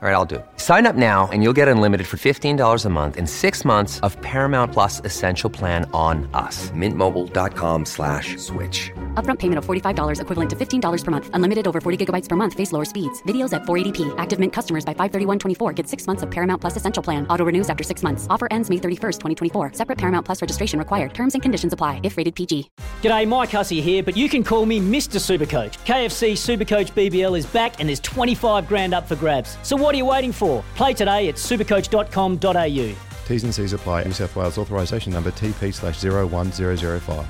All right, I'll do it. Sign up now and you'll get unlimited for $15 a month and 6 months of Paramount Plus Essential Plan on us. MintMobile.com/switch. Upfront payment of $45 equivalent to $15 per month. Unlimited over 40 gigabytes per month. Face lower speeds. Videos at 480p. Active Mint customers by 531.24 get 6 months of Paramount Plus Essential Plan. Auto renews after 6 months. Offer ends May 31st, 2024. Separate Paramount Plus registration required. Terms and conditions apply if rated PG. G'day, Mike Hussey here, but you can call me Mr. Supercoach. KFC Supercoach BBL is back and there's $25,000 up for grabs. So what are you waiting for? Play today at supercoach.com.au. T's and C's apply. New South Wales authorisation number TP/01005.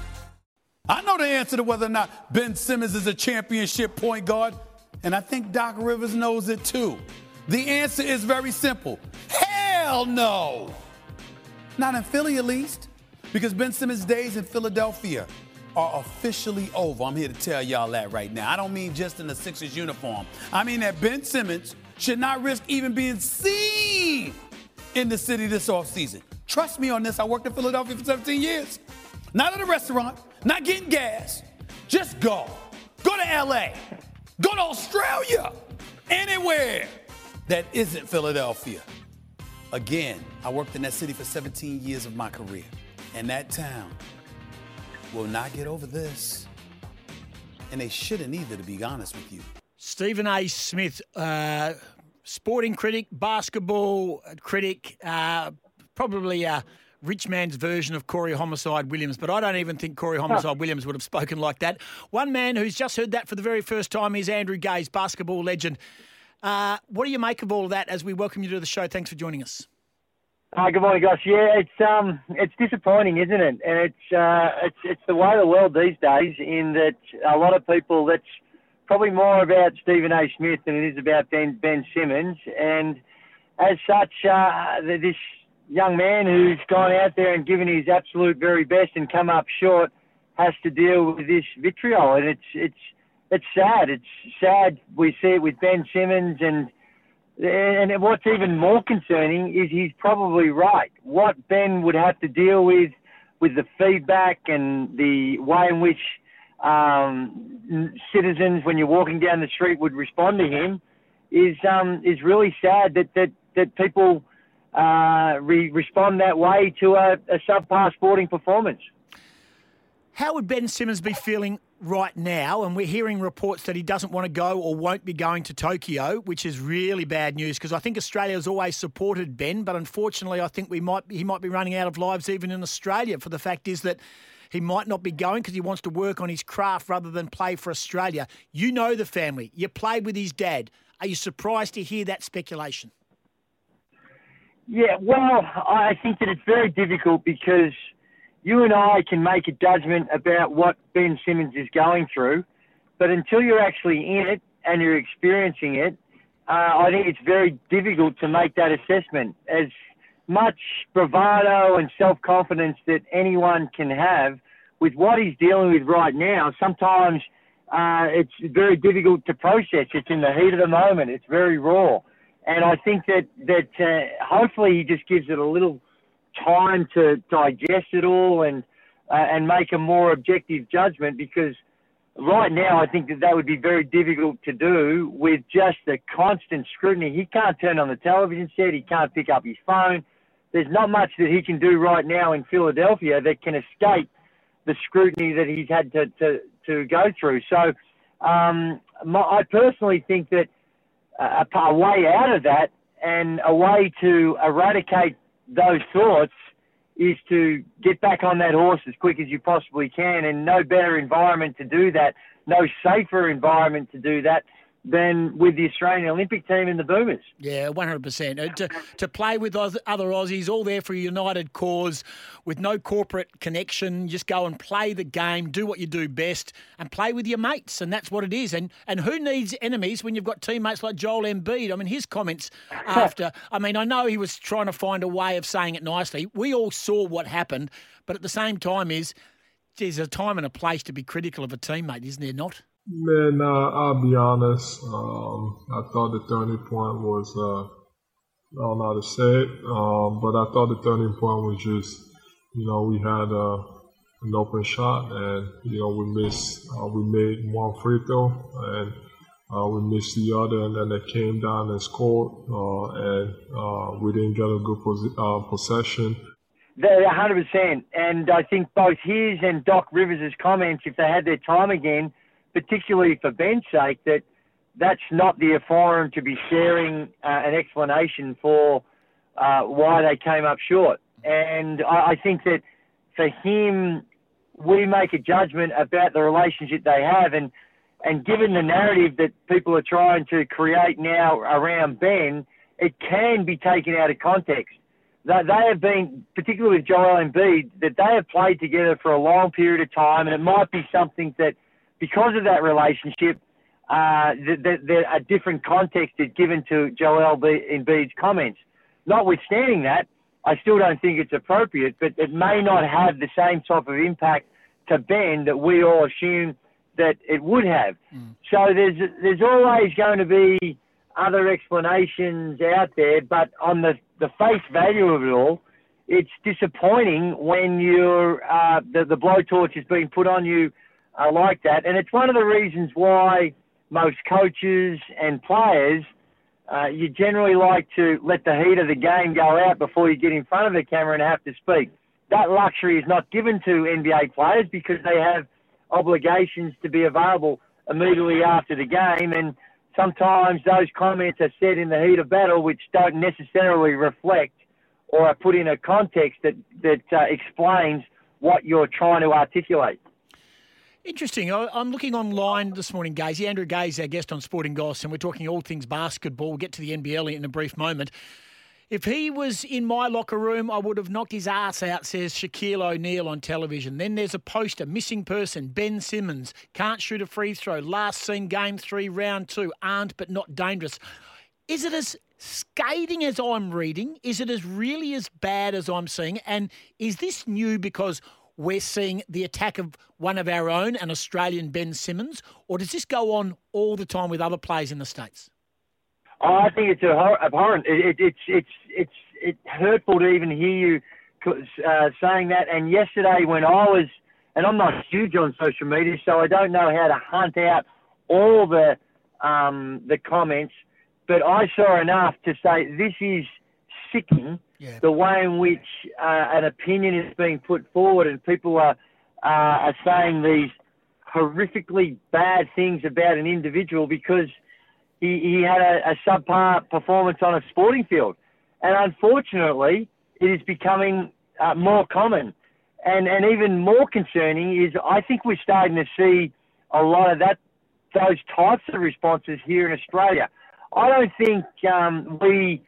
I know the answer to whether or not Ben Simmons is a championship point guard, and I think Doc Rivers knows it too. The answer is very simple. Hell no! Not in Philly, at least, because Ben Simmons' days in Philadelphia are officially over. I'm here to tell y'all that right now. I don't mean just in the Sixers uniform. I mean that Ben Simmons should not risk even being seen in the city this offseason. Trust me on this. I worked in Philadelphia for 17 years. Not at a restaurant, not getting gas. Just go. Go to L.A. Go to Australia. Anywhere that isn't Philadelphia. Again, I worked in that city for 17 years of my career. And that town will not get over this. And they shouldn't either, to be honest with you. Stephen A. Smith, sporting critic, basketball critic, probably a rich man's version of Corey Homicide Williams, but I don't even think Corey Homicide Williams would have spoken like that. One man who's just heard that for the very first time is Andrew Gaze, basketball legend. What do you make of all of that as we welcome you to the show? Thanks for joining us. Good morning, guys. Yeah, it's disappointing, isn't it? And it's the way of the world these days in that a lot of people that's probably more about Stephen A. Smith than it is about Ben Simmons. And as such, this young man who's gone out there and given his absolute very best and come up short has to deal with this vitriol. And it's sad. It's sad. We see it with Ben Simmons. And what's even more concerning is he's probably right. What Ben would have to deal with the feedback and the way in which citizens, when you're walking down the street, would respond to him is really sad that people respond that way to a subpar sporting performance. How would Ben Simmons be feeling right now? And we're hearing reports that he doesn't want to go or won't be going to Tokyo, which is really bad news because I think Australia has always supported Ben, but unfortunately I think he might be running out of lives even in Australia, for the fact is that he might not be going because he wants to work on his craft rather than play for Australia. You know the family. You played with his dad. Are you surprised to hear that speculation? Yeah, well, I think that it's very difficult because you and I can make a judgment about what Ben Simmons is going through, but until you're actually in it and you're experiencing it, I think it's very difficult to make that assessment. As much bravado and self-confidence that anyone can have with what he's dealing with right now, sometimes it's very difficult to process. It's in the heat of the moment. It's very raw. And I think that hopefully he just gives it a little time to digest it all and make a more objective judgment, because right now I think that would be very difficult to do with just the constant scrutiny. He can't turn on the television set. He can't pick up his phone. There's not much that he can do right now in Philadelphia that can escape the scrutiny that he's had to go through. So I personally think that a way out of that and a way to eradicate those thoughts is to get back on that horse as quick as you possibly can, and no better environment to do that, no safer environment to do that than with the Australian Olympic team and the Boomers. Yeah, 100%. To play with other Aussies, all there for a united cause, with no corporate connection, just go and play the game, do what you do best, and play with your mates, and that's what it is. And who needs enemies when you've got teammates like Joel Embiid? I mean, his comments after, I mean, I know he was trying to find a way of saying it nicely. We all saw what happened, but at the same time is, there's a time and a place to be critical of a teammate, isn't there not? Man, I'll be honest. I thought the turning point was, I don't know how to say it, but I thought the turning point was just, you know, we had an open shot, and we made one free throw, and we missed the other, and then they came down and scored, and we didn't get a good possession. 100%, and I think both his and Doc Rivers' comments, if they had their time again, particularly for Ben's sake, that's not the forum to be sharing an explanation for why they came up short. And I think that for him, we make a judgment about the relationship they have, and given the narrative that people are trying to create now around Ben, it can be taken out of context. They have been, particularly with Joel Embiid, that they have played together for a long period of time, and it might be something that, because of that relationship, a different context is given to Joel Embiid's comments. Notwithstanding that, I still don't think it's appropriate, but it may not have the same type of impact to Ben that we all assume that it would have. Mm. So there's always going to be other explanations out there, but on the face value of it all, it's disappointing when the blowtorch is being put on you like that. And it's one of the reasons why most coaches and players, you generally like to let the heat of the game go out before you get in front of the camera and have to speak. That luxury is not given to NBA players because they have obligations to be available immediately after the game, and sometimes those comments are said in the heat of battle, which don't necessarily reflect or are put in a context that explains what you're trying to articulate. Interesting. I'm looking online this morning, Gaze. Andrew Gaze, our guest on Sporting Goss, and we're talking all things basketball. We'll get to the NBL in a brief moment. If he was in my locker room, I would have knocked his ass out, says Shaquille O'Neal on television. Then there's a poster, missing person, Ben Simmons, can't shoot a free throw, last seen game 3, round 2, armed but not dangerous. Is it as scathing as I'm reading? Is it as really as bad as I'm seeing? And is this new because we're seeing the attack of one of our own, an Australian Ben Simmons, or does this go on all the time with other players in the States? I think it's abhorrent. It's hurtful to even hear you saying that. And yesterday when I'm not huge on social media, so I don't know how to hunt out all the comments, but I saw enough to say this is sickening. Yeah. The way in which an opinion is being put forward, and people are saying these horrifically bad things about an individual because he had a subpar performance on a sporting field. And unfortunately, it is becoming more common. And even more concerning is I think we're starting to see a lot of those types of responses here in Australia. I don't think maybe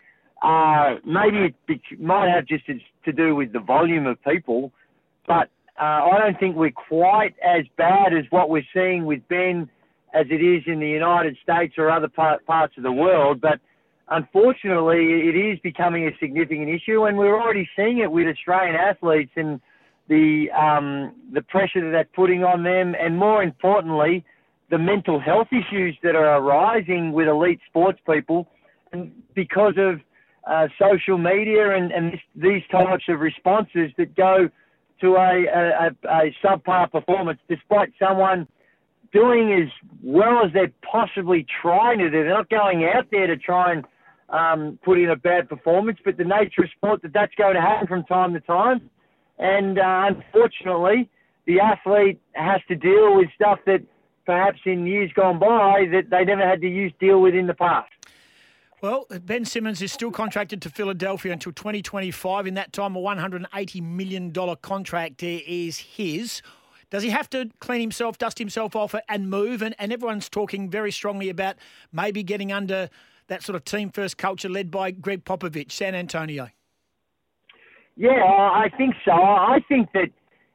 it might have just to do with the volume of people, but I don't think we're quite as bad as what we're seeing with Ben as it is in the United States or other parts of the world, but unfortunately it is becoming a significant issue, and we're already seeing it with Australian athletes and the pressure that that's putting on them, and more importantly, the mental health issues that are arising with elite sports people because of social media and these types of responses that go to a subpar performance, despite someone doing as well as they're possibly trying to do. They're not going out there to try and put in a bad performance, but the nature of sport, that's going to happen from time to time. And unfortunately, the athlete has to deal with stuff that perhaps in years gone by that they never had to deal with in the past. Well, Ben Simmons is still contracted to Philadelphia until 2025. In that time, a $180 million contract is his. Does he have to clean himself, dust himself off and move? And everyone's talking very strongly about maybe getting under that sort of team-first culture led by Greg Popovich, San Antonio. Yeah, I think so. I think that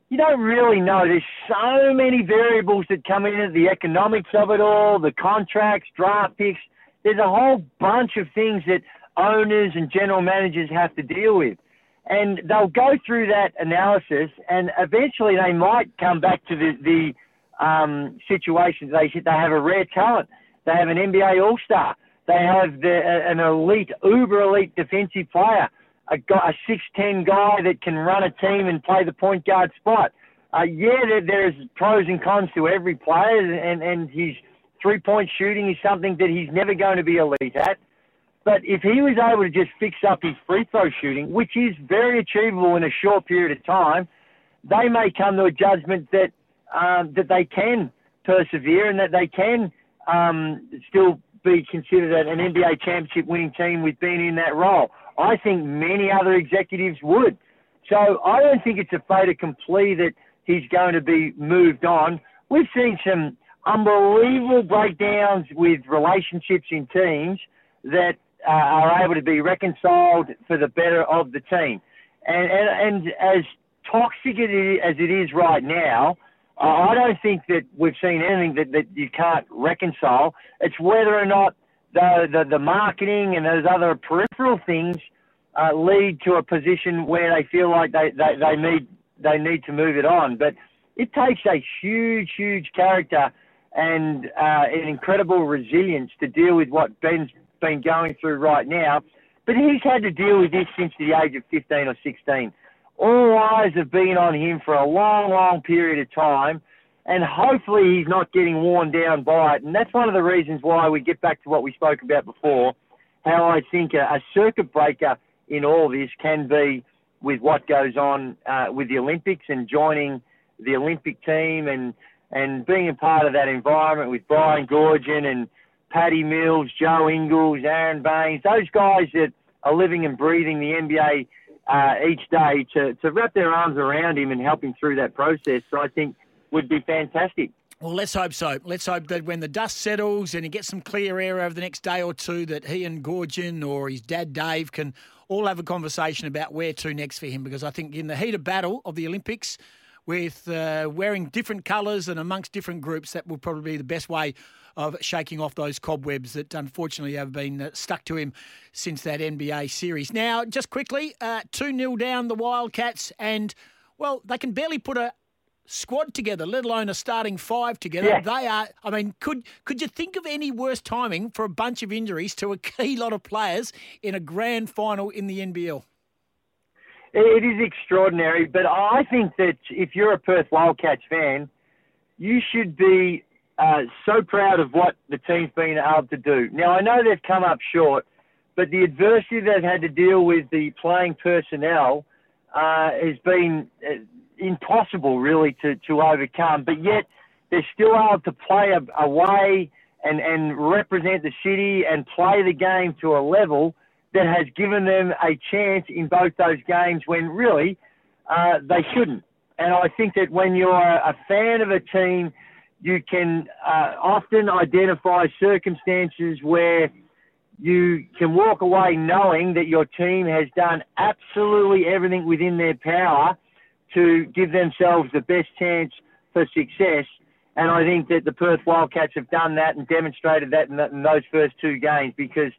you don't really know. There's so many variables that come in, the economics of it all, the contracts, draft picks. There's a whole bunch of things that owners and general managers have to deal with. And they'll go through that analysis, and eventually they might come back to the situations. They have a rare talent. They have an NBA All-Star. They have an elite, uber-elite defensive player, a 6'10" guy that can run a team and play the point guard spot, Yeah, there's pros and cons to every player, and his three-point shooting is something that he's never going to be elite at. But if he was able to just fix up his free-throw shooting, which is very achievable in a short period of time, they may come to a judgment that that they can persevere and that they can still be considered an NBA championship-winning team with being in that role. I think many other executives would. So I don't think it's a fait accompli that he's going to be moved on. We've seen some unbelievable breakdowns with relationships in teams that are able to be reconciled for the better of the team. And as toxic as it is right now, I don't think that we've seen anything that you can't reconcile. It's whether or not the marketing and those other peripheral things lead to a position where they feel like they need to move it on. But it takes a huge character and an incredible resilience to deal with what Ben's been going through right now. But he's had to deal with this since the age of 15 or 16. All eyes have been on him for a long period of time, and hopefully he's not getting worn down by it. And that's one of the reasons why we get back to what we spoke about before, how I think a circuit breaker in all this can be with what goes on with the Olympics and joining the Olympic team and being a part of that environment with Brian Gorgian and Paddy Mills, Joe Ingles, Aaron Baynes, those guys that are living and breathing the NBA each day, to wrap their arms around him and help him through that process, so I think would be fantastic. Well, let's hope so. Let's hope that when the dust settles and he gets some clear air over the next day or two, that he and Gorgian or his dad Dave can all have a conversation about where to next for him, because I think in the heat of battle of the Olympics with wearing different colours and amongst different groups, that will probably be the best way of shaking off those cobwebs that unfortunately have been stuck to him since that NBA series. Now, just quickly, 2-0 down the Wildcats, and, well, they can barely put a squad together, let alone a starting five together. Yeah. They are, I mean, could you think of any worse timing for a bunch of injuries to a key lot of players in a grand final in the NBL? It is extraordinary, but I think that if you're a Perth Wildcats fan, you should be so proud of what the team's been able to do. Now, I know they've come up short, but the adversity they've had to deal with, the playing personnel, has been impossible, really, to overcome. But yet, they're still able to play away and represent the city and play the game to a level that has given them a chance in both those games when, really, they shouldn't. And I think that when you're a fan of a team, you can often identify circumstances where you can walk away knowing that your team has done absolutely everything within their power to give themselves the best chance for success. And I think that the Perth Wildcats have done that and demonstrated that in those first two games, because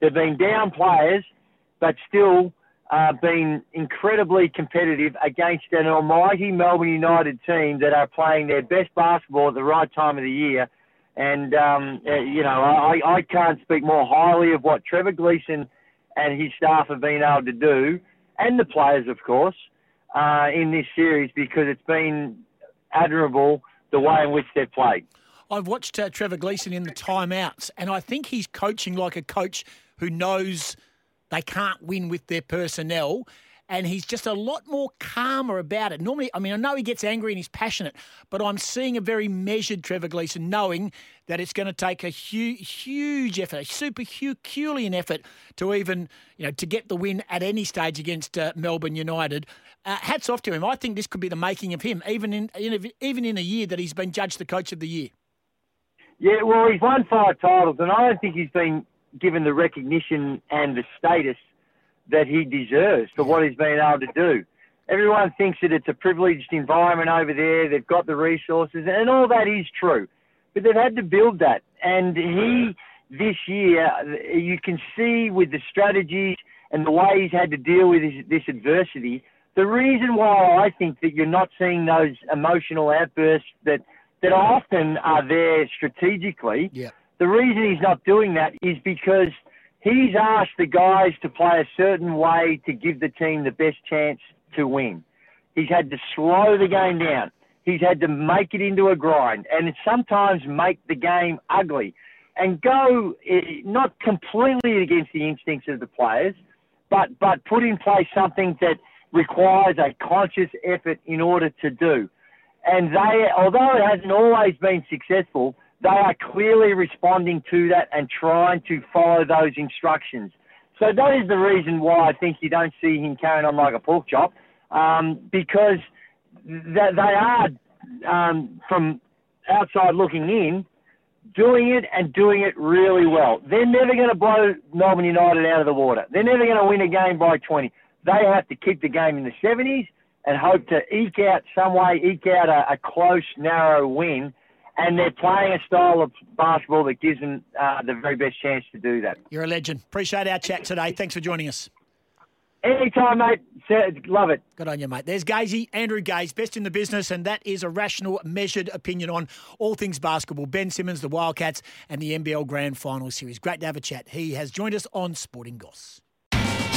they've been down players, but still been incredibly competitive against an almighty Melbourne United team that are playing their best basketball at the right time of the year. And, you know, I can't speak more highly of what Trevor Gleeson and his staff have been able to do, and the players, of course, in this series, because it's been admirable the way in which they've played. I've watched Trevor Gleeson in the timeouts, and I think he's coaching like a coach who knows they can't win with their personnel, and he's just a lot more calmer about it. Normally, I mean, I know he gets angry and he's passionate, but I'm seeing a very measured Trevor Gleeson, knowing that it's going to take a huge effort, a super Herculean effort to even, you know, to get the win at any stage against Melbourne United. Hats off to him. I think this could be the making of him, even in a year that he's been judged the coach of the year. Yeah, well, he's won 5 titles, and I don't think he's been given the recognition and the status that he deserves for what he's been able to do. Everyone thinks that it's a privileged environment over there, they've got the resources, and all that is true. But they've had to build that. And he, this year, you can see with the strategies and the way he's had to deal with this adversity, the reason why I think that you're not seeing those emotional outbursts that often are there strategically. Yeah. The reason he's not doing that is because he's asked the guys to play a certain way to give the team the best chance to win. He's had to slow the game down. He's had to make it into a grind and sometimes make the game ugly and go not completely against the instincts of the players, but put in place something that requires a conscious effort in order to do. And they, although it hasn't always been successful, they are clearly responding to that and trying to follow those instructions. So that is the reason why I think you don't see him carrying on like a pork chop, because they are, from outside looking in, doing it and doing it really well. They're never going to blow Melbourne United out of the water. They're never going to win a game by 20. They have to keep the game in the 70s and hope to eke out a close, narrow win. And they're playing a style of basketball that gives them the very best chance to do that. You're a legend. Appreciate our chat today. Thanks for joining us. Anytime, mate. Love it. Good on you, mate. There's Gaze, Andrew Gaze, best in the business, and that is a rational, measured opinion on all things basketball. Ben Simmons, the Wildcats, and the NBL Grand Final Series. Great to have a chat. He has joined us on Sporting Goss.